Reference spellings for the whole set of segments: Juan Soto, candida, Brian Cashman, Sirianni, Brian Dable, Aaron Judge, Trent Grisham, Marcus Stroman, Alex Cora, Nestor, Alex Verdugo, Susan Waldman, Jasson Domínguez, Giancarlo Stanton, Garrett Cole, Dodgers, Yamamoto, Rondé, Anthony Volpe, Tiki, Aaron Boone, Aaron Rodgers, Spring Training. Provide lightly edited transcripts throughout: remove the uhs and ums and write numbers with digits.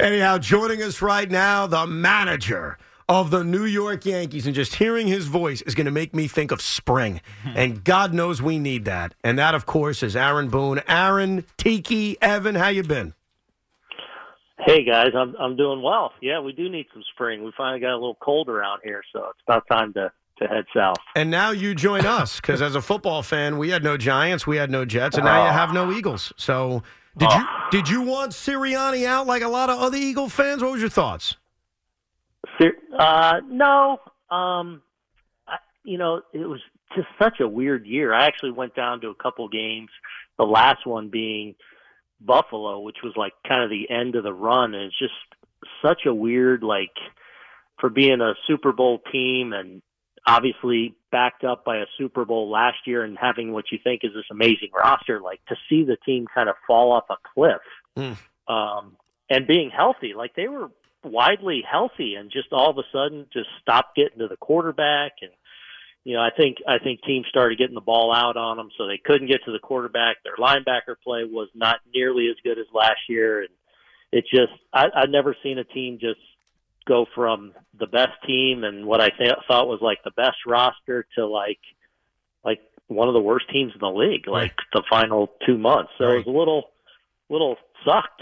Anyhow, joining us right now, the manager of the New York Yankees, and just hearing his voice is going to make me think of spring, and God knows we need that. And that, of course, is Aaron Boone. Aaron, Tiki, Evan, how you been? Hey guys, I'm doing well. Yeah, we do need some spring. We finally got a little colder out here, so it's about time to head south. And now you join us, because as a football fan, we had no Giants, we had no Jets, and now you have no Eagles. So. Did you want Sirianni out like a lot of other Eagle fans? What was your thoughts? No. It was just such a weird year. I actually went down to a couple games, the last one being Buffalo, which was like kind of the end of the run. And it's just such a weird, like, for being a Super Bowl team and obviously backed up by a Super Bowl last year and having what you think is this amazing roster, like to see the team kind of fall off a cliff and being healthy, like they were widely healthy and just all of a sudden just stopped getting to the quarterback. And, you know, I think teams started getting the ball out on them, so they couldn't get to the quarterback. Their linebacker play was not nearly as good as last year. And it just, I've never seen a team just go from the best team and what I thought was like the best roster to like one of the worst teams in the league, like the final 2 months. So it was a little sucked.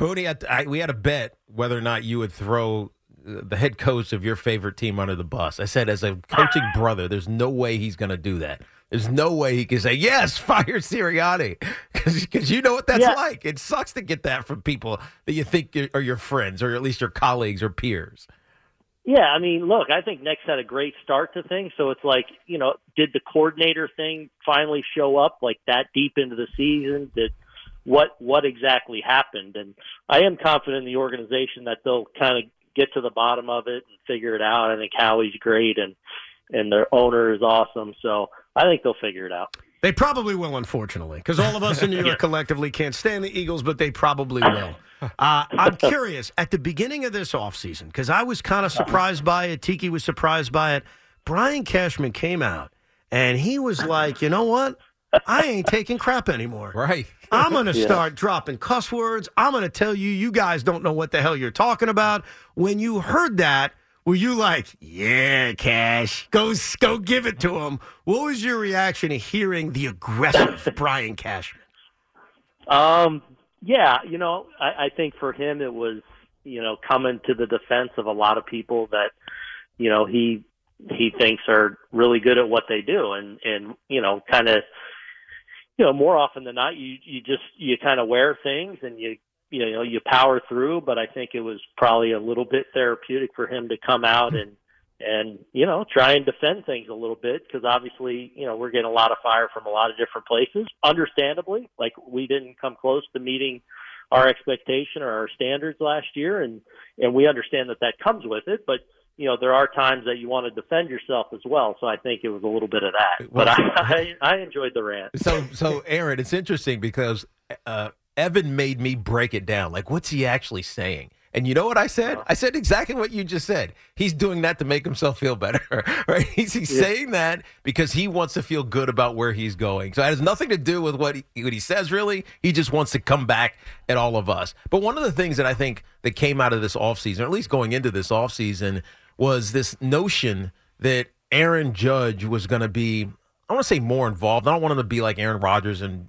Booney, we had a bet whether or not you would throw the head coach of your favorite team under the bus. I said, as a coaching brother, there's no way he's going to do that. There's no way he can say, yes, fire Sirianni, because you know what that's like. It sucks to get that from people that you think are your friends or at least your colleagues or peers. Yeah, I mean, look, I think Nick's had a great start to things, so it's like, you know, did the coordinator thing finally show up like that deep into the season? Did what exactly happened? And I am confident in the organization that they'll kind of get to the bottom of it and figure it out. I think Howie's great and their owner is awesome, so I think they'll figure it out. They probably will, unfortunately, because all of us in New York collectively can't stand the Eagles, but they probably will. I'm curious, at the beginning of this offseason, because I was kind of surprised by it, Tiki was surprised by it, Brian Cashman came out, and he was like, you know what? I ain't taking crap anymore. Right. I'm going to start dropping cuss words. I'm going to tell you guys don't know what the hell you're talking about. When you heard that, were you like, yeah, Cash, go give it to him? What was your reaction to hearing the aggressive Brian Cashman? I think for him it was, coming to the defense of a lot of people that, he thinks are really good at what they do. And kind of, more often than not, you kind of wear things and you power through, but I think it was probably a little bit therapeutic for him to come out and try and defend things a little bit, because obviously, we're getting a lot of fire from a lot of different places, understandably. Like, we didn't come close to meeting our expectation or our standards last year, and we understand that comes with it, but there are times that you want to defend yourself as well, so I think it was a little bit of that. Well, but I enjoyed the rant. So Aaron, it's interesting because Evan made me break it down. Like, what's he actually saying? And you know what I said? I said exactly what you just said. He's doing that to make himself feel better, right? He's saying that because he wants to feel good about where he's going. So it has nothing to do with what he says, really. He just wants to come back at all of us. But one of the things that I think that came out of this offseason, or at least going into this offseason, was this notion that Aaron Judge was going to be, I want to say more involved. I don't want him to be like Aaron Rodgers and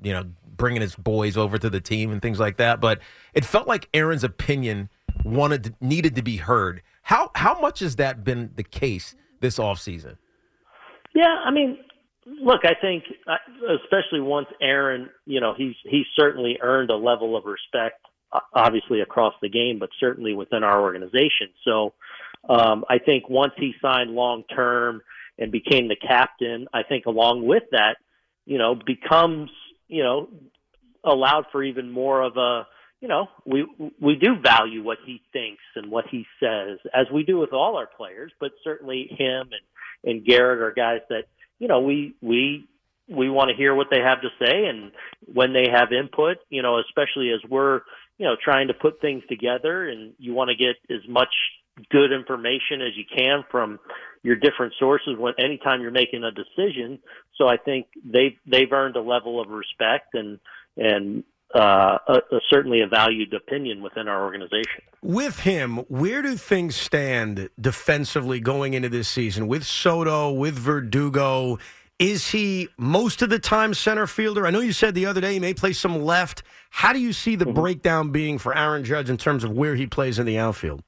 bringing his boys over to the team and things like that. But it felt like Aaron's opinion needed to be heard. How much has that been the case this offseason? Yeah, I mean, look, I think especially once Aaron, you know, he's certainly earned a level of respect, obviously across the game, but certainly within our organization. So I think once he signed long-term and became the captain, I think along with that, you know, becomes, you know, allowed for even more of a, you know, we do value what he thinks and what he says, as we do with all our players, but certainly him and Garrett are guys that, you know, we want to hear what they have to say, and when they have input, you know, especially as we're, you know, trying to put things together, and you want to get as much good information as you can from your different sources when anytime you're making a decision. So I think they've earned a level of respect and certainly a valued opinion within our organization. With him, where do things stand defensively going into this season with Soto, with Verdugo? Is he most of the time center fielder? I know you said the other day he may play some left. How do you see the breakdown being for Aaron Judge in terms of where he plays in the outfield?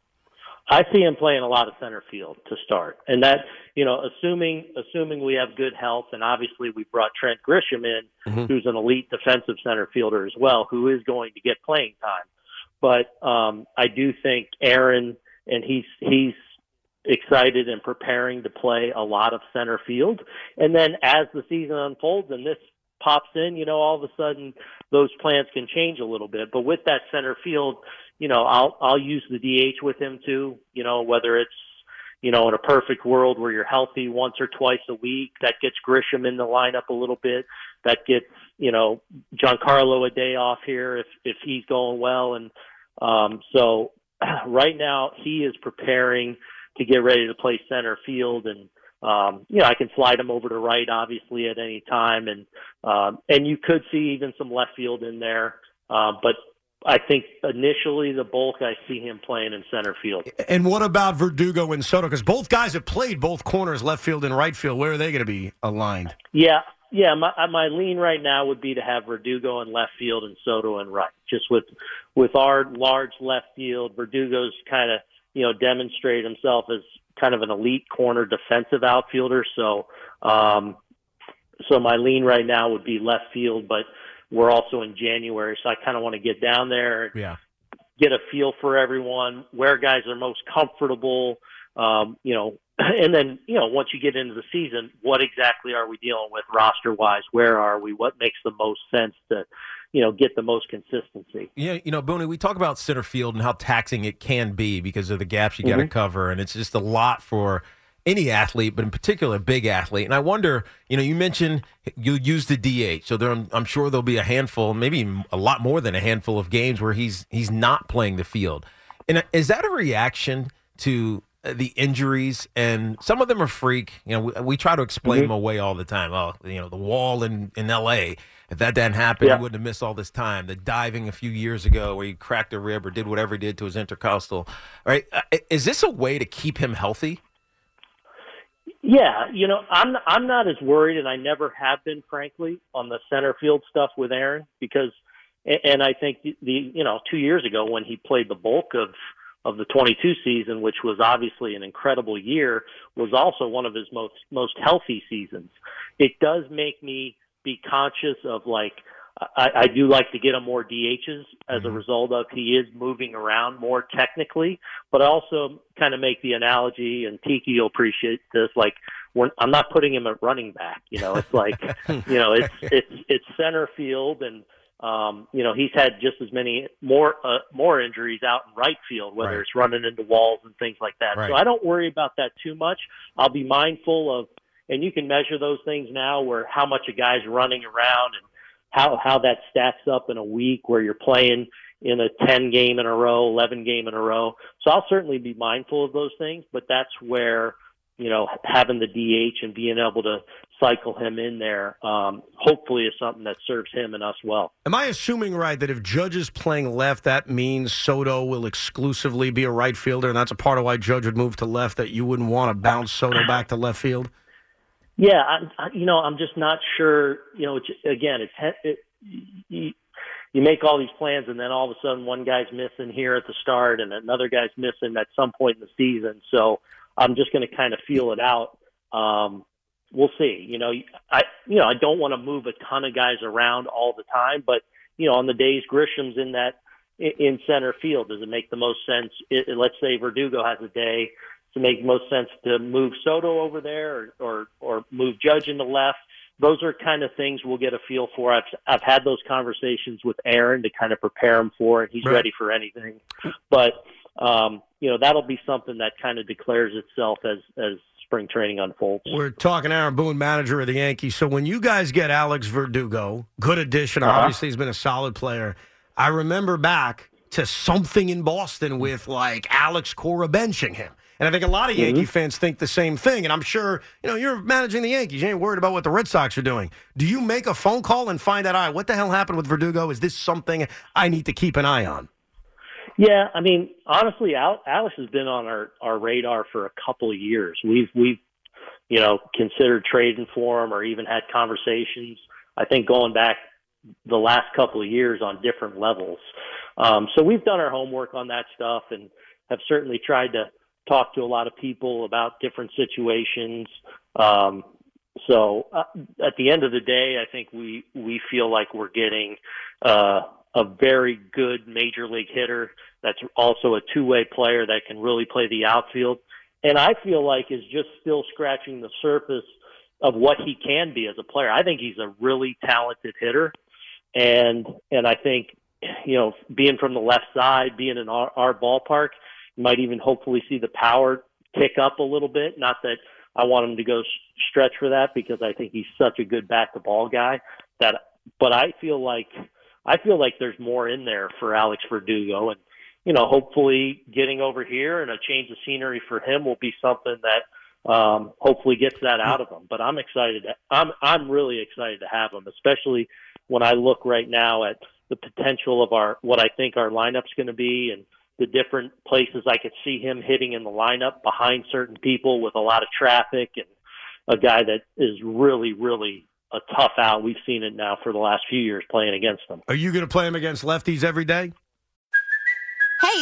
I see him playing a lot of center field to start. And that, you know, assuming we have good health, and obviously we brought Trent Grisham in, who's an elite defensive center fielder as well, who is going to get playing time. But I do think Aaron, and he's excited and preparing to play a lot of center field. And then as the season unfolds and this pops in, you know, all of a sudden those plans can change a little bit. But with that center field, you know, I'll use the DH with him too, you know, whether it's, you know, in a perfect world where you're healthy once or twice a week, that gets Grisham in the lineup a little bit. That gets, you know, Giancarlo a day off here if he's going well. And so right now he is preparing to get ready to play center field, and you know, I can slide him over to right, obviously, at any time, and you could see even some left field in there. But I think initially the bulk, I see him playing in center field. And what about Verdugo and Soto? Because both guys have played both corners, left field and right field. Where are they going to be aligned? Yeah. My lean right now would be to have Verdugo in left field and Soto in right. Just with our large left field, Verdugo's kind of, you know, demonstrate himself as kind of an elite corner defensive outfielder. So, so my lean right now would be left field, but we're also in January, so I kind of want to get down there, get a feel for everyone, where guys are most comfortable, you know, and then, you know, once you get into the season, what exactly are we dealing with roster-wise? Where are we? What makes the most sense to, you know, get the most consistency? Yeah, you know, Boone, we talk about center field and how taxing it can be because of the gaps you got to cover, and it's just a lot for any athlete, but in particular, a big athlete. And I wonder, you know, you mentioned you use the DH, so there, I'm sure there'll be a handful, maybe a lot more than a handful of games where he's not playing the field. And is that a reaction to the injuries? And some of them are freak. You know, we try to explain them away all the time. Oh, you know, the wall in L.A., if that didn't happen, he wouldn't have missed all this time. The diving a few years ago where he cracked a rib or did whatever he did to his intercostal. Right? Is this a way to keep him healthy? Yeah. You know, I'm not as worried, and I never have been, frankly, on the center field stuff with Aaron, because, and I think, you know, 2 years ago when he played the bulk of the 22 season, which was obviously an incredible year, was also one of his most healthy seasons. It does make me be conscious of, like, I do like to get him more DHs as a result of he is moving around more technically, but I also kind of make the analogy, and Tiki will appreciate this, like, I'm not putting him at running back. You know, it's like, you know, it's center field, and you know, he's had just as many more injuries out in right field, whether it's running into walls and things like that. So I don't worry about that too much. I'll be mindful of, and you can measure those things now, where how much a guy's running around and how that stacks up in a week where you're playing in a 10 game in a row, 11 game in a row. So I'll certainly be mindful of those things, but that's where, you know, having the DH and being able to cycle him in there, hopefully is something that serves him and us well. Am I assuming right that if Judge is playing left, that means Soto will exclusively be a right fielder, and that's a part of why Judge would move to left, that you wouldn't want to bounce Soto back to left field? Yeah, I'm just not sure. You know, again, you make all these plans, and then all of a sudden one guy's missing here at the start and another guy's missing at some point in the season. So I'm just going to kind of feel it out. We'll see. I don't want to move a ton of guys around all the time, but on the days Grisham's in center field, does it make the most sense? Let's say Verdugo has a day. To make most sense to move Soto over there or move Judge in the left. Those are kind of things we'll get a feel for. I've had those conversations with Aaron to kind of prepare him for it. He's ready for anything. But, that'll be something that kind of declares itself as spring training unfolds. We're talking Aaron Boone, manager of the Yankees. So when you guys get Alex Verdugo, good addition. Uh-huh. Obviously, he's been a solid player. I remember back to something in Boston with, Alex Cora benching him. And I think a lot of Yankee fans think the same thing. And I'm sure, you're managing the Yankees. You ain't worried about what the Red Sox are doing. Do you make a phone call and find out, what the hell happened with Verdugo? Is this something I need to keep an eye on? Yeah, I mean, honestly, Alex has been on our radar for a couple of years. We've considered trading for him or even had conversations, I think, going back the last couple of years on different levels. So we've done our homework on that stuff and have certainly tried to talk to a lot of people about different situations. So at the end of the day, I think we feel like we're getting a very good major league hitter that's also a two-way player that can really play the outfield. And I feel like is just still scratching the surface of what he can be as a player. I think he's a really talented hitter. And I think, being from the left side, being in our ballpark, you might even hopefully see the power tick up a little bit. Not that I want him to go stretch for that because I think he's such a good bat-to-ball guy. But I feel like there's more in there for Alex Verdugo. And, hopefully getting over here and a change of scenery for him will be something that hopefully gets that out of him. But I'm excited. I'm really excited to have him, especially when I look right now at the potential of what I think our lineup's going to be and the different places I could see him hitting in the lineup behind certain people with a lot of traffic and a guy that is really, really a tough out. We've seen it now for the last few years playing against them. Are you going to play him against lefties every day? Hey,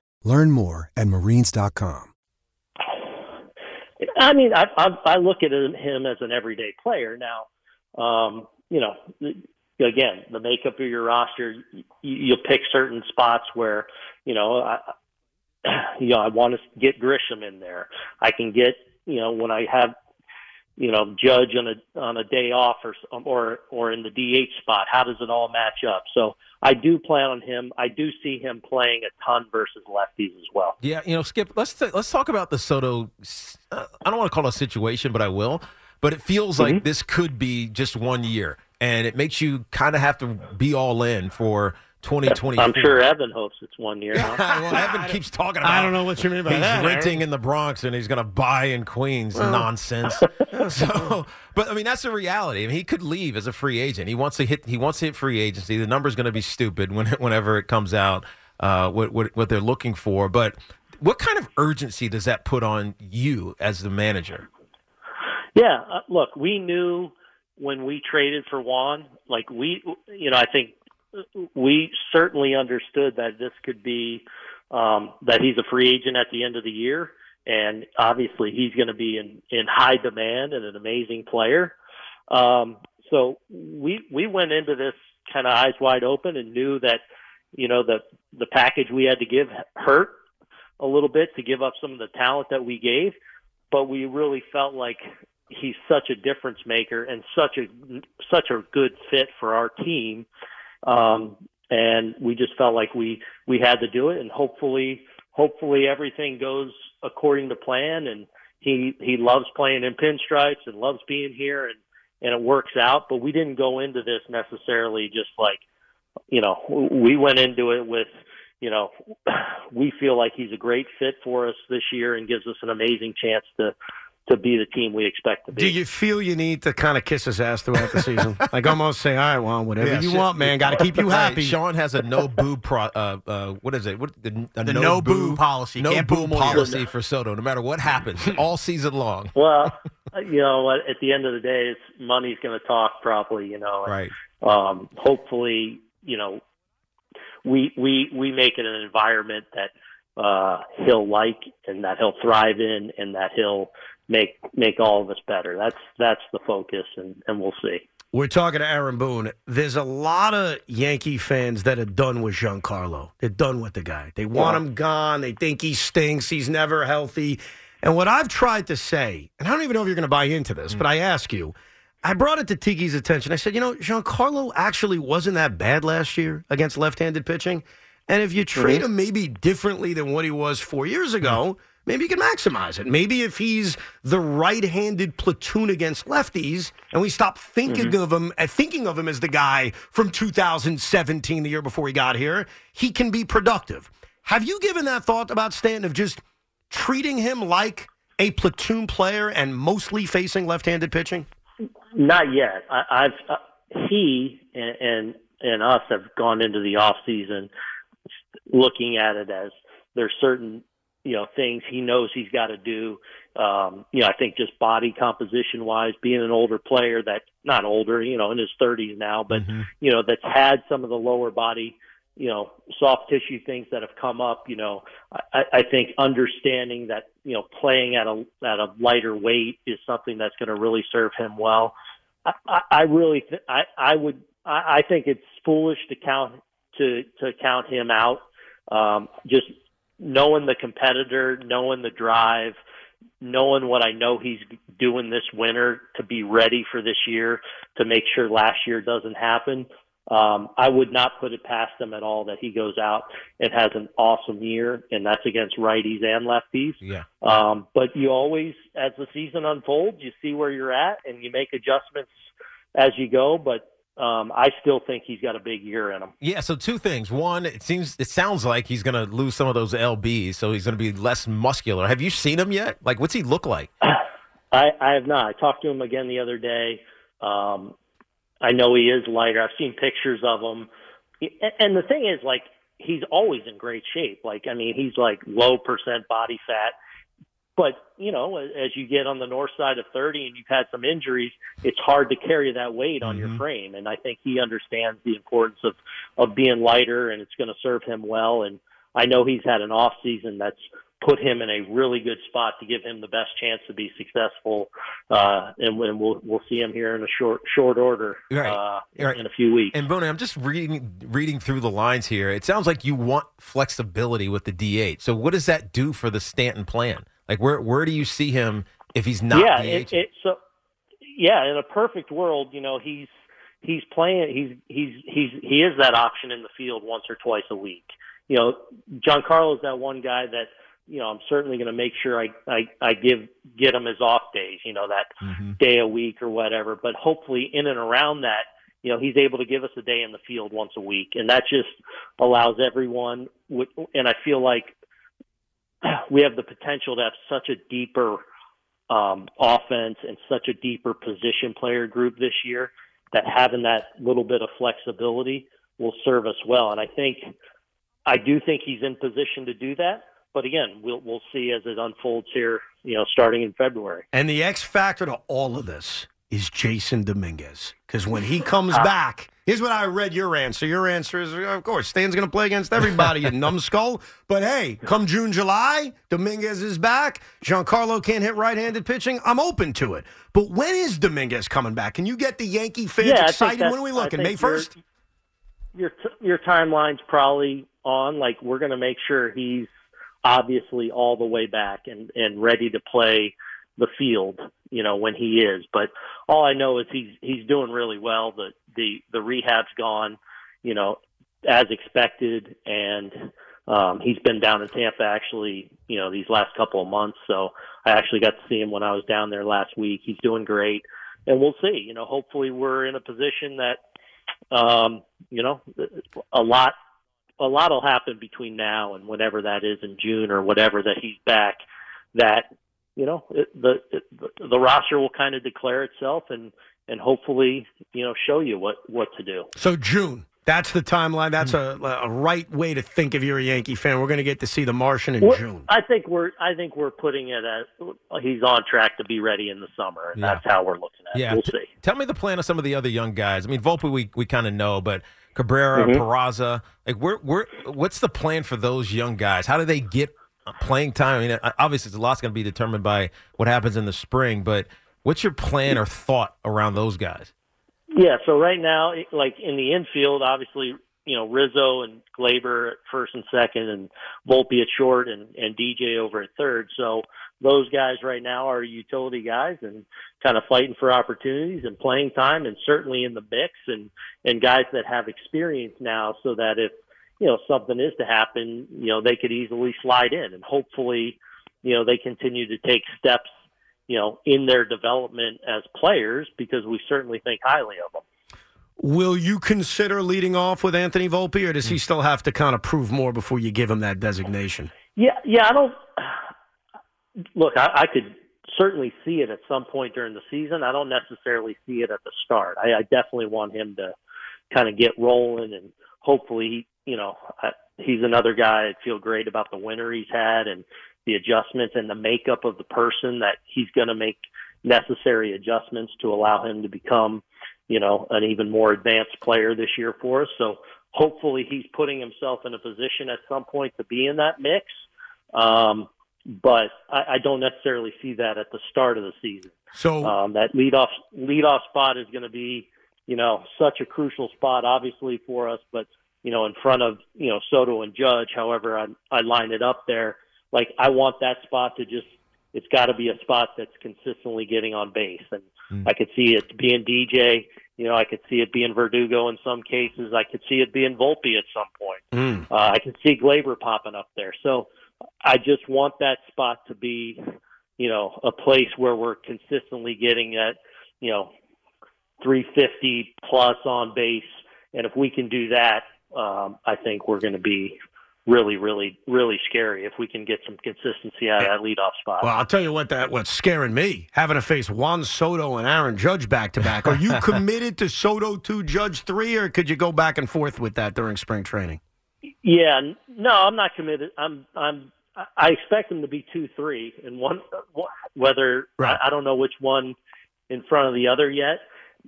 Learn more at Marines.com. I mean, I look at him as an everyday player. Now, again, the makeup of your roster, you'll pick certain spots where, I want to get Grisham in there. I can get, when I have, Judge on a day off or in the DH spot, how does it all match up? So I do plan on him. I do see him playing a ton versus lefties as well. Yeah, Skip, let's talk about the Soto. I don't want to call it a situation, but I will. But it feels like this could be just 1 year, and it makes you kind of have to be all in for 2020. I'm sure Evan hopes it's 1 year. Huh? Well, Evan keeps talking about it. I don't know what you mean by that. He's renting in the Bronx and he's going to buy in Queens. Nonsense. So, but I mean, that's the reality. I mean, he could leave as a free agent. He wants to hit free agency. The number's going to be stupid whenever it comes out, what they're looking for. But what kind of urgency does that put on you as the manager? Yeah, look, we knew when we traded for Juan, I think we certainly understood that this could be that he's a free agent at the end of the year, and obviously he's going to be in high demand and an amazing player. So we went into this kind of eyes wide open and knew that you know, the package we had to give hurt a little bit to give up some of the talent that we gave, but we really felt like he's such a difference maker and such a good fit for our team. And we just felt like we had to do it, and hopefully everything goes according to plan, and he loves playing in pinstripes and loves being here, and it works out. But we didn't go into this necessarily just like, you know, we went into it with, you know, we feel like he's a great fit for us this year and gives us an amazing chance to be the team we expect to be. Do you feel you need to kind of kiss his ass throughout the season? Like almost say, all right, Juan, whatever you want, man. Got to keep you happy. Sean has a no-boo the no-boo policy. No-boo policy for Soto, no matter what happens, all season long. Well, you know, at the end of the day, it's money's going to talk probably, you know. And, right. Hopefully, you know, we make it an environment that he'll like and that he'll thrive in and that he'll make all of us better. That's the focus, and we'll see. We're talking to Aaron Boone. There's a lot of Yankee fans that are done with Giancarlo. They're done with the guy. They want him gone. They think he stinks. He's never healthy. And what I've tried to say, and I don't even know if you're going to buy into this, but I ask you, I brought it to Tiki's attention. I said, you know, Giancarlo actually wasn't that bad last year against left-handed pitching. And if you treat him maybe differently than what he was 4 years ago, maybe you can maximize it. Maybe if he's the right-handed platoon against lefties, and we stop thinking of him as the guy from 2017, the year before he got here, he can be productive. Have you given that thought about, Stanton, of just treating him like a platoon player and mostly facing left-handed pitching? Not yet. He and us have gone into the off season looking at it as there's certain, you know, things he knows he's got to do. You know, I think just body composition wise, being an older player that not older, you know, in his 30s now, but, you know, that's had some of the lower body, you know, soft tissue things that have come up, you know, I think understanding that, you know, playing at a lighter weight is something that's going to really serve him well. I think it's foolish to count him out. Just knowing the competitor, knowing the drive, knowing what I know he's doing this winter to be ready for this year, to make sure last year doesn't happen. I would not put it past him at all that he goes out and has an awesome year, and that's against righties and lefties. Yeah. But you always, as the season unfolds, you see where you're at, and you make adjustments as you go, but I still think he's got a big year in him. Yeah, so two things. One, it sounds like he's going to lose some of those lbs, so he's going to be less muscular. Have you seen him yet? Like, what's he look like? I have not. I talked to him again the other day. I know he is lighter. I've seen pictures of him. And the thing is, like, he's always in great shape. Like, I mean, he's like low % body fat. But, you know, as you get on the north side of 30 and you've had some injuries, it's hard to carry that weight on your frame. And I think he understands the importance of being lighter, and it's going to serve him well. And I know he's had an off season that's put him in a really good spot to give him the best chance to be successful. And we'll see him here in a short order, right. in a few weeks. And Boone, I'm just reading through the lines here. It sounds like you want flexibility with the DH. So what does that do for the Stanton plan? Like, where do you see him if he's not? Yeah, in a perfect world, you know, he's playing. He is that option in the field once or twice a week. You know, Giancarlo is that one guy that, you know, I'm certainly going to make sure I get him his off days, you know, that day a week or whatever. But hopefully in and around that, you know, he's able to give us a day in the field once a week. And that just allows everyone, and I feel like we have the potential to have such a deeper offense and such a deeper position player group this year that having that little bit of flexibility will serve us well. And I do think he's in position to do that. But again, we'll see as it unfolds here, you know, starting in February. And the X factor to all of this is Jasson Domínguez, because when he comes back, here's what I read your answer. Your answer is, of course, Stan's going to play against everybody, you numbskull. But hey, come June, July, Domínguez is back. Giancarlo can't hit right-handed pitching. I'm open to it. But when is Domínguez coming back? Can you get the Yankee fans excited? When are we looking? May 1st? your timeline's probably on. Like, we're going to make sure he's obviously all the way back and ready to play the field, you know, when he is. But all I know is he's doing really well. The rehab's gone, you know, as expected, and he's been down in Tampa actually, you know, these last couple of months. So I actually got to see him when I was down there last week. He's doing great, and we'll see. You know, hopefully we're in a position that, you know, a lot will happen between now and whenever that is in June or whatever that he's back, that, you know, the roster will kind of declare itself and hopefully, you know, show you what to do. So June, that's the timeline. That's a right way to think if you're a Yankee fan. We're going to get to see the Martian in June. I think we're putting it at he's on track to be ready in the summer, and that's how we're looking at it. Yeah. We'll see. Tell me the plan of some of the other young guys. I mean, Volpe we kind of know, but Cabrera, Peraza, like what's the plan for those young guys? How do they get playing time? I mean, obviously, it's a lot's going to be determined by what happens in the spring, but what's your plan or thought around those guys? Yeah, so right now, like in the infield, obviously, you know, Rizzo and Glaber at first and second, and Volpe at short, and DJ over at third. So those guys right now are utility guys and kind of fighting for opportunities and playing time, and certainly in the mix, and guys that have experience now, so that if, you know, something is to happen, you know, they could easily slide in, and hopefully, you know, they continue to take steps, you know, in their development as players, because we certainly think highly of them. Will you consider leading off with Anthony Volpe, or does he still have to kind of prove more before you give him that designation? Yeah, I don't – look, I could certainly see it at some point during the season. I don't necessarily see it at the start. I definitely want him to kind of get rolling, and hopefully, you know, he's another guy I'd feel great about the winter he's had, and the adjustments and the makeup of the person that he's going to make necessary adjustments to allow him to become, you know, an even more advanced player this year for us. So hopefully he's putting himself in a position at some point to be in that mix. But I don't necessarily see that at the start of the season. So that leadoff spot is going to be, you know, such a crucial spot, obviously, for us. But, you know, in front of, you know, Soto and Judge, however I line it up there, like, I want that spot to just – it's got to be a spot that's consistently getting on base. And I could see it being DJ. You know, I could see it being Verdugo in some cases. I could see it being Volpe at some point. I could see Glaber popping up there. So I just want that spot to be, you know, a place where we're consistently getting at, you know, 350-plus on base. And if we can do that, I think we're going to be – really, really, really scary if we can get some consistency out of that leadoff spot. Well, I'll tell you what, what's scaring me, having to face Juan Soto and Aaron Judge back-to-back. Are you committed to Soto 2, Judge 3, or could you go back and forth with that during spring training? Yeah, no, I'm not committed. I expect them to be 2, 3, and one, whether right. I don't know which one in front of the other yet.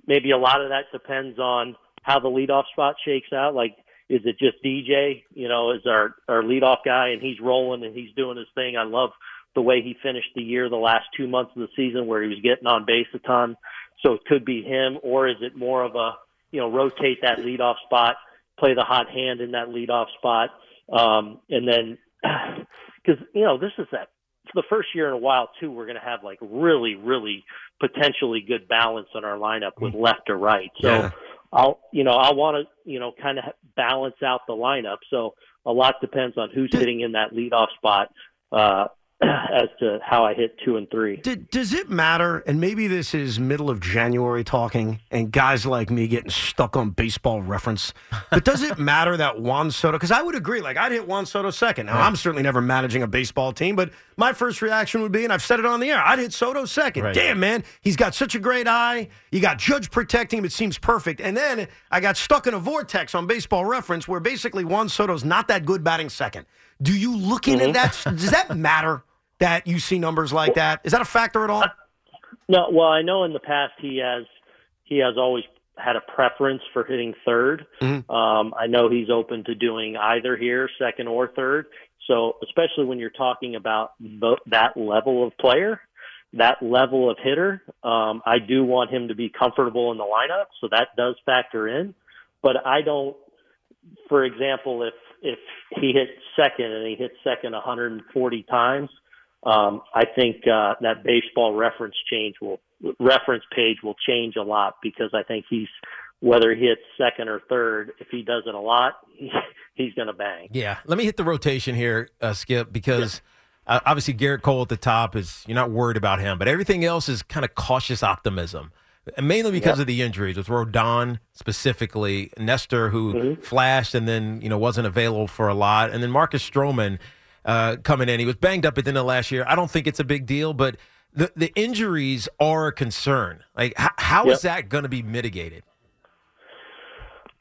Maybe a lot of that depends on how the leadoff spot shakes out, like, is it just DJ, you know, is our leadoff guy, and he's rolling and he's doing his thing. I love the way he finished the year the last 2 months of the season where he was getting on base a ton. So it could be him, or is it more of a, you know, rotate that leadoff spot, play the hot hand in that leadoff spot. And then, because, you know, this is that the first year in a while, too, we're going to have, like, really, really potentially good balance on our lineup with left or right. So, yeah. I want to, you know, kind of balance out the lineup. So a lot depends on who's sitting in that leadoff spot as to how I hit 2 and 3. Does it matter? And maybe this is middle of January talking and guys like me getting stuck on baseball reference. But does it matter that Juan Soto? Because I would agree. Like, I'd hit Juan Soto second. Now, I'm certainly never managing a baseball team, but my first reaction would be, and I've said it on the air, I'd hit Soto second. Right. Damn, man. He's got such a great eye. You got Judge protecting him. It seems perfect. And then I got stuck in a vortex on baseball reference where basically Juan Soto's not that good batting second. Do you looking at that? Does that matter that you see numbers like that? Is that a factor at all? No. Well, I know in the past he has always had a preference for hitting third. I know he's open to doing either here, second or third. So especially when you're talking about that level of player, that level of hitter, I do want him to be comfortable in the lineup. So that does factor in. But I don't. for example, if he hit second and he hit second 140 times, I think that baseball reference page will change a lot, because I think he's, whether he hits second or third, if he does it a lot, he's going to bang. Yeah. Let me hit the rotation here, Skip, because obviously Garrett Cole at the top is, you're not worried about him, but everything else is kind of cautious optimism. And mainly because of the injuries, with Rodon specifically, Nestor, who flashed and then wasn't available for a lot, and then Marcus Stroman coming in. He was banged up at the end of last year. I don't think it's a big deal, but the injuries are a concern. Like, how is that going to be mitigated?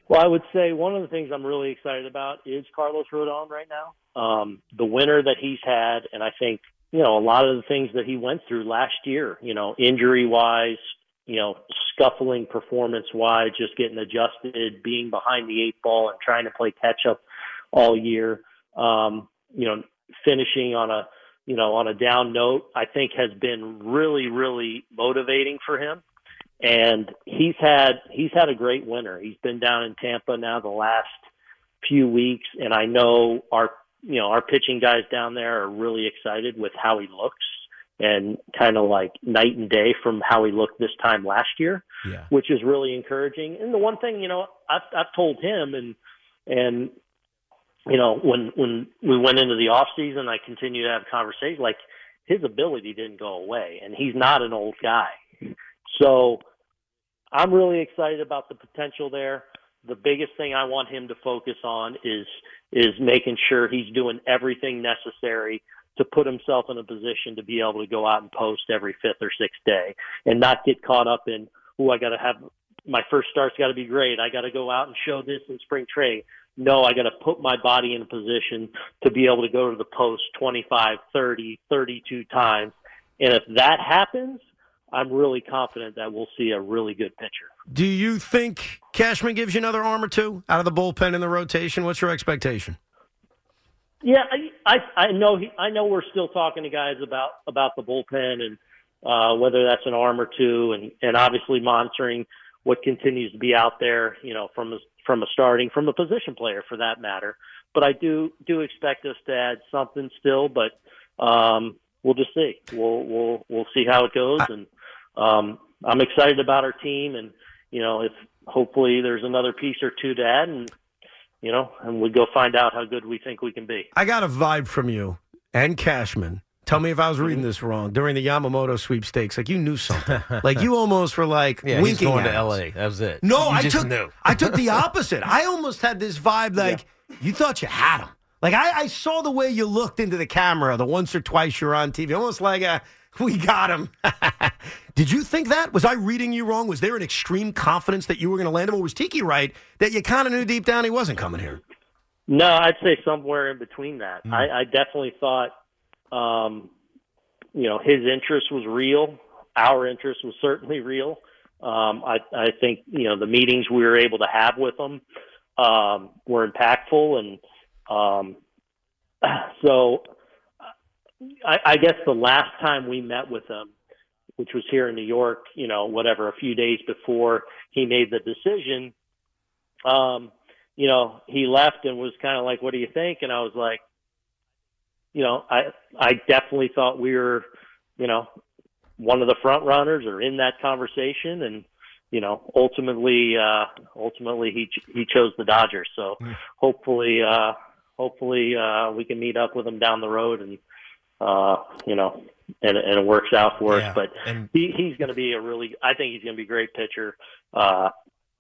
Well, I would say one of the things I'm really excited about is Carlos Rodon right now. The winter that he's had, and I think a lot of the things that he went through last year, injury-wise, scuffling performance-wise, just getting adjusted, being behind the eight ball and trying to play catch-up all year, finishing on a down note, I think has been really, really motivating for him. And he's had a great winter. He's been down in Tampa now the last few weeks, and I know our pitching guys down there are really excited with how he looks, and kind of like night and day from how he looked this time last year, which is really encouraging. And the one thing, I've told him, and when we went into the off season, I continue to have conversations, like, his ability didn't go away, and he's not an old guy. So I'm really excited about the potential there. The biggest thing I want him to focus on is making sure he's doing everything necessary to put himself in a position to be able to go out and post every fifth or sixth day, and not get caught up in, I got to have my first start's got to be great. I got to go out and show this in spring training. No, I got to put my body in a position to be able to go to the post 25, 30, 32 times. And if that happens, I'm really confident that we'll see a really good pitcher. Do you think Cashman gives you another arm or two out of the bullpen in the rotation? What's your expectation? Yeah, I know we're still talking to guys about the bullpen and whether that's an arm or two, and obviously monitoring what continues to be out there, from a position player for that matter. But I do expect us to add something still, but we'll just see. We'll see how it goes, and I'm excited about our team, and if hopefully there's another piece or two to add, and and we go find out how good we think we can be. I got a vibe from you and Cashman. Tell me if I was reading this wrong. During the Yamamoto sweepstakes, like, you knew something. Like, you almost were like winking at us. Yeah, he's going to L.A. That was it. No, I took the opposite. I almost had this vibe like you thought you had him. Like, I saw the way you looked into the camera the once or twice you're on TV. Almost like, we got him. Did you think that? Was I reading you wrong? Was there an extreme confidence that you were going to land him? Or was Tiki right that you kind of knew deep down he wasn't coming here? No, I'd say somewhere in between that. Mm-hmm. I definitely thought, his interest was real. Our interest was certainly real. I think, the meetings we were able to have with him were impactful. And so I guess the last time we met with him, which was here in New York, a few days before he made the decision, he left and was kind of like, what do you think? And I was like, I definitely thought we were, one of the front runners or in that conversation. And, ultimately he chose the Dodgers. So hopefully we can meet up with him down the road and, and it works out for us. But he's going to be I think he's going to be a great pitcher,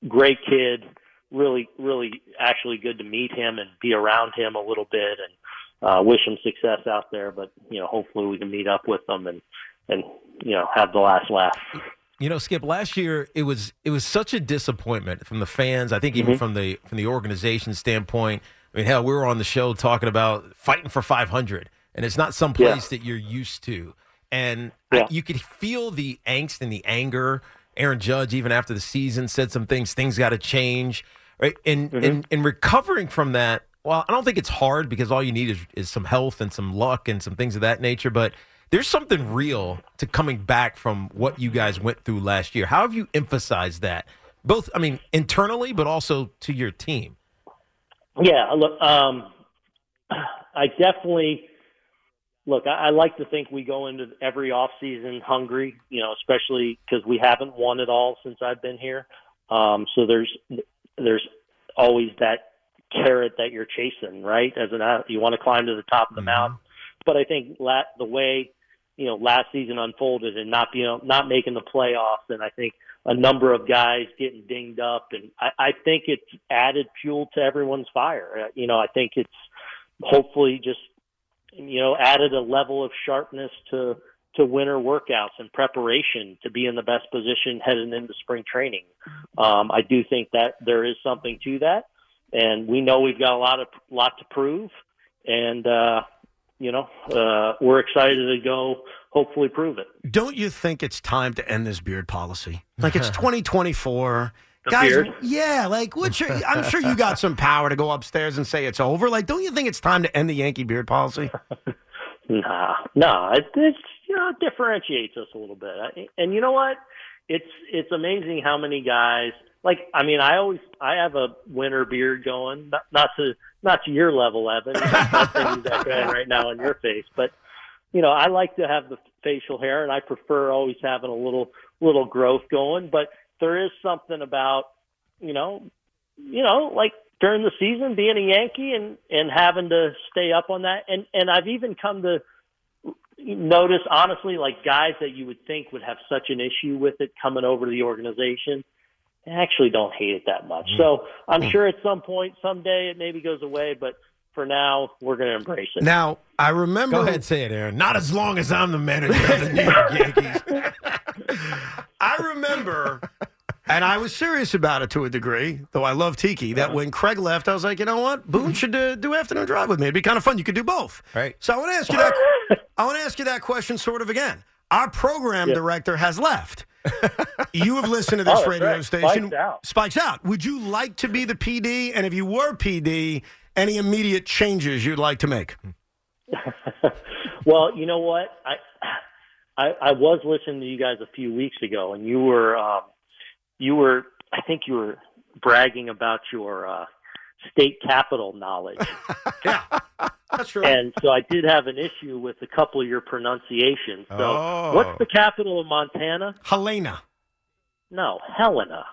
great kid, really, really actually good to meet him and be around him a little bit, and wish him success out there. But, hopefully we can meet up with him and have the last laugh. Skip, last year it was such a disappointment from the fans. I think even from the organization standpoint. I mean, hell, we were on the show talking about fighting for 500. And it's not some place that you're used to. And you could feel the angst and the anger. Aaron Judge, even after the season, said some things got to change, right? And in recovering from that, well, I don't think it's hard, because all you need is some health and some luck and some things of that nature. But there's something real to coming back from what you guys went through last year. How have you emphasized that? Both, internally, but also to your team? Yeah, look, I definitely – look, I like to think we go into every offseason hungry, you know, especially because we haven't won it all since I've been here. So there's always that carrot that you're chasing, right? As an you want to climb to the top of the mountain. But I think the way, you know, last season unfolded and not making the playoffs, and I think a number of guys getting dinged up, and I think it's added fuel to everyone's fire. You know, I think it's hopefully just, you know, added a level of sharpness to winter workouts and preparation to be in the best position heading into spring training. I do think that there is something to that, and we know we've got a lot to prove, and you know, we're excited to go hopefully prove it. Don't you think it's time to end this beard policy? Like, it's 2024. The guys, beard? Yeah, like, I'm sure you got some power to go upstairs and say it's over. Like, don't you think it's time to end the Yankee beard policy? Nah, it's, you know, it differentiates us a little bit. And you know what? It's amazing how many guys, like, I mean, I have a winter beard going, not to your level, Evan. I'm thinking that guy right now on your face, but you know, I like to have the facial hair, and I prefer always having a little growth going, but there is something about, you know, like during the season being a Yankee and having to stay up on that. And I've even come to notice, honestly, like guys that you would think would have such an issue with it coming over to the organization, I actually don't hate it that much. So I'm sure at some point, someday, it maybe goes away, but for now, we're going to embrace it. Now, I remember... Go ahead, say it, Aaron. Not as long as I'm the manager of the New York Yankees. I remember, and I was serious about it to a degree, though I love Tiki, that when Craig left, I was like, you know what? Boone should do afternoon drive with me. It'd be kind of fun. You could do both. Right. So I want to ask you that, question sort of again. Our program director has left. You have listened to this radio station. Spikes out. Would you like to be the PD? And if you were PD, any immediate changes you'd like to make? Well, you know what? I was listening to you guys a few weeks ago, and you were I think you were bragging about your state capital knowledge. Yeah. That's true. And so I did have an issue with a couple of your pronunciations. So What's the capital of Montana? Helena. No, Helena.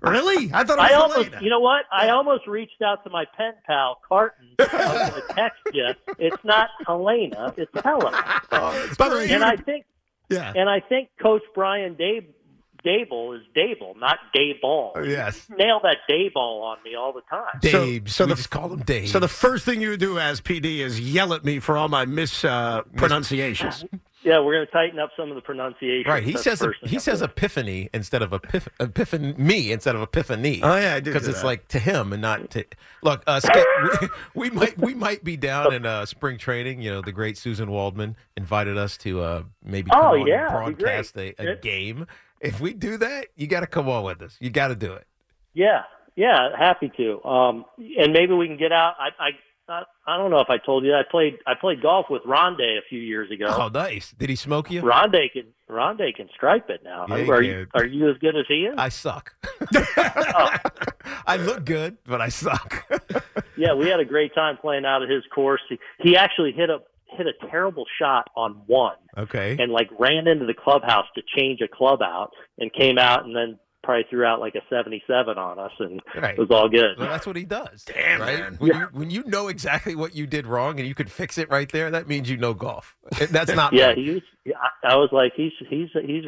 Really? I thought it was Helena. You know what? I almost reached out to my pen pal, Carton. I was going to text you. It's not Helena. It's Helena. And I think Coach Brian Dable is Dable, not Dayball. Oh, yes. You nail that Dayball on me all the time. Dabe. So we just call him Dave. So the first thing you do as PD is yell at me for all my mispronunciations. Yeah, we're going to tighten up some of the pronunciations. Right. He says epiphany instead of epiphany. Oh, yeah, I do. Because it's like to him and not to. Look, we might be down in spring training. You know, the great Susan Waldman invited us to maybe broadcast a game. If we do that, you got to come on with us. You got to do it. Yeah, happy to. And maybe we can get out. I don't know if I told you. I played golf with Rondé a few years ago. Oh, nice! Did he smoke you? Rondé can stripe it now. Yeah, are you as good as he is? I suck. I look good, but I suck. Yeah, we had a great time playing out of his course. He actually hit a terrible shot on one. Okay. And like ran into the clubhouse to change a club out, and came out and then probably threw out like a 77 on us, and it was all good. Well, that's what he does. Damn, right? Man. When you know exactly what you did wrong and you could fix it right there, that means you know golf. That's not I was like, he's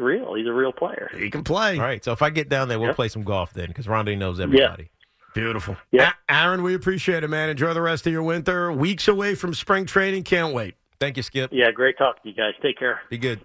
real. He's a real player. He can play. All right, so if I get down there, we'll play some golf then, because Rondé knows everybody. Yeah. Beautiful. Yeah. Aaron, we appreciate it, man. Enjoy the rest of your winter. Weeks away from spring training. Can't wait. Thank you, Skip. Yeah, great talking to you guys. Take care. Be good.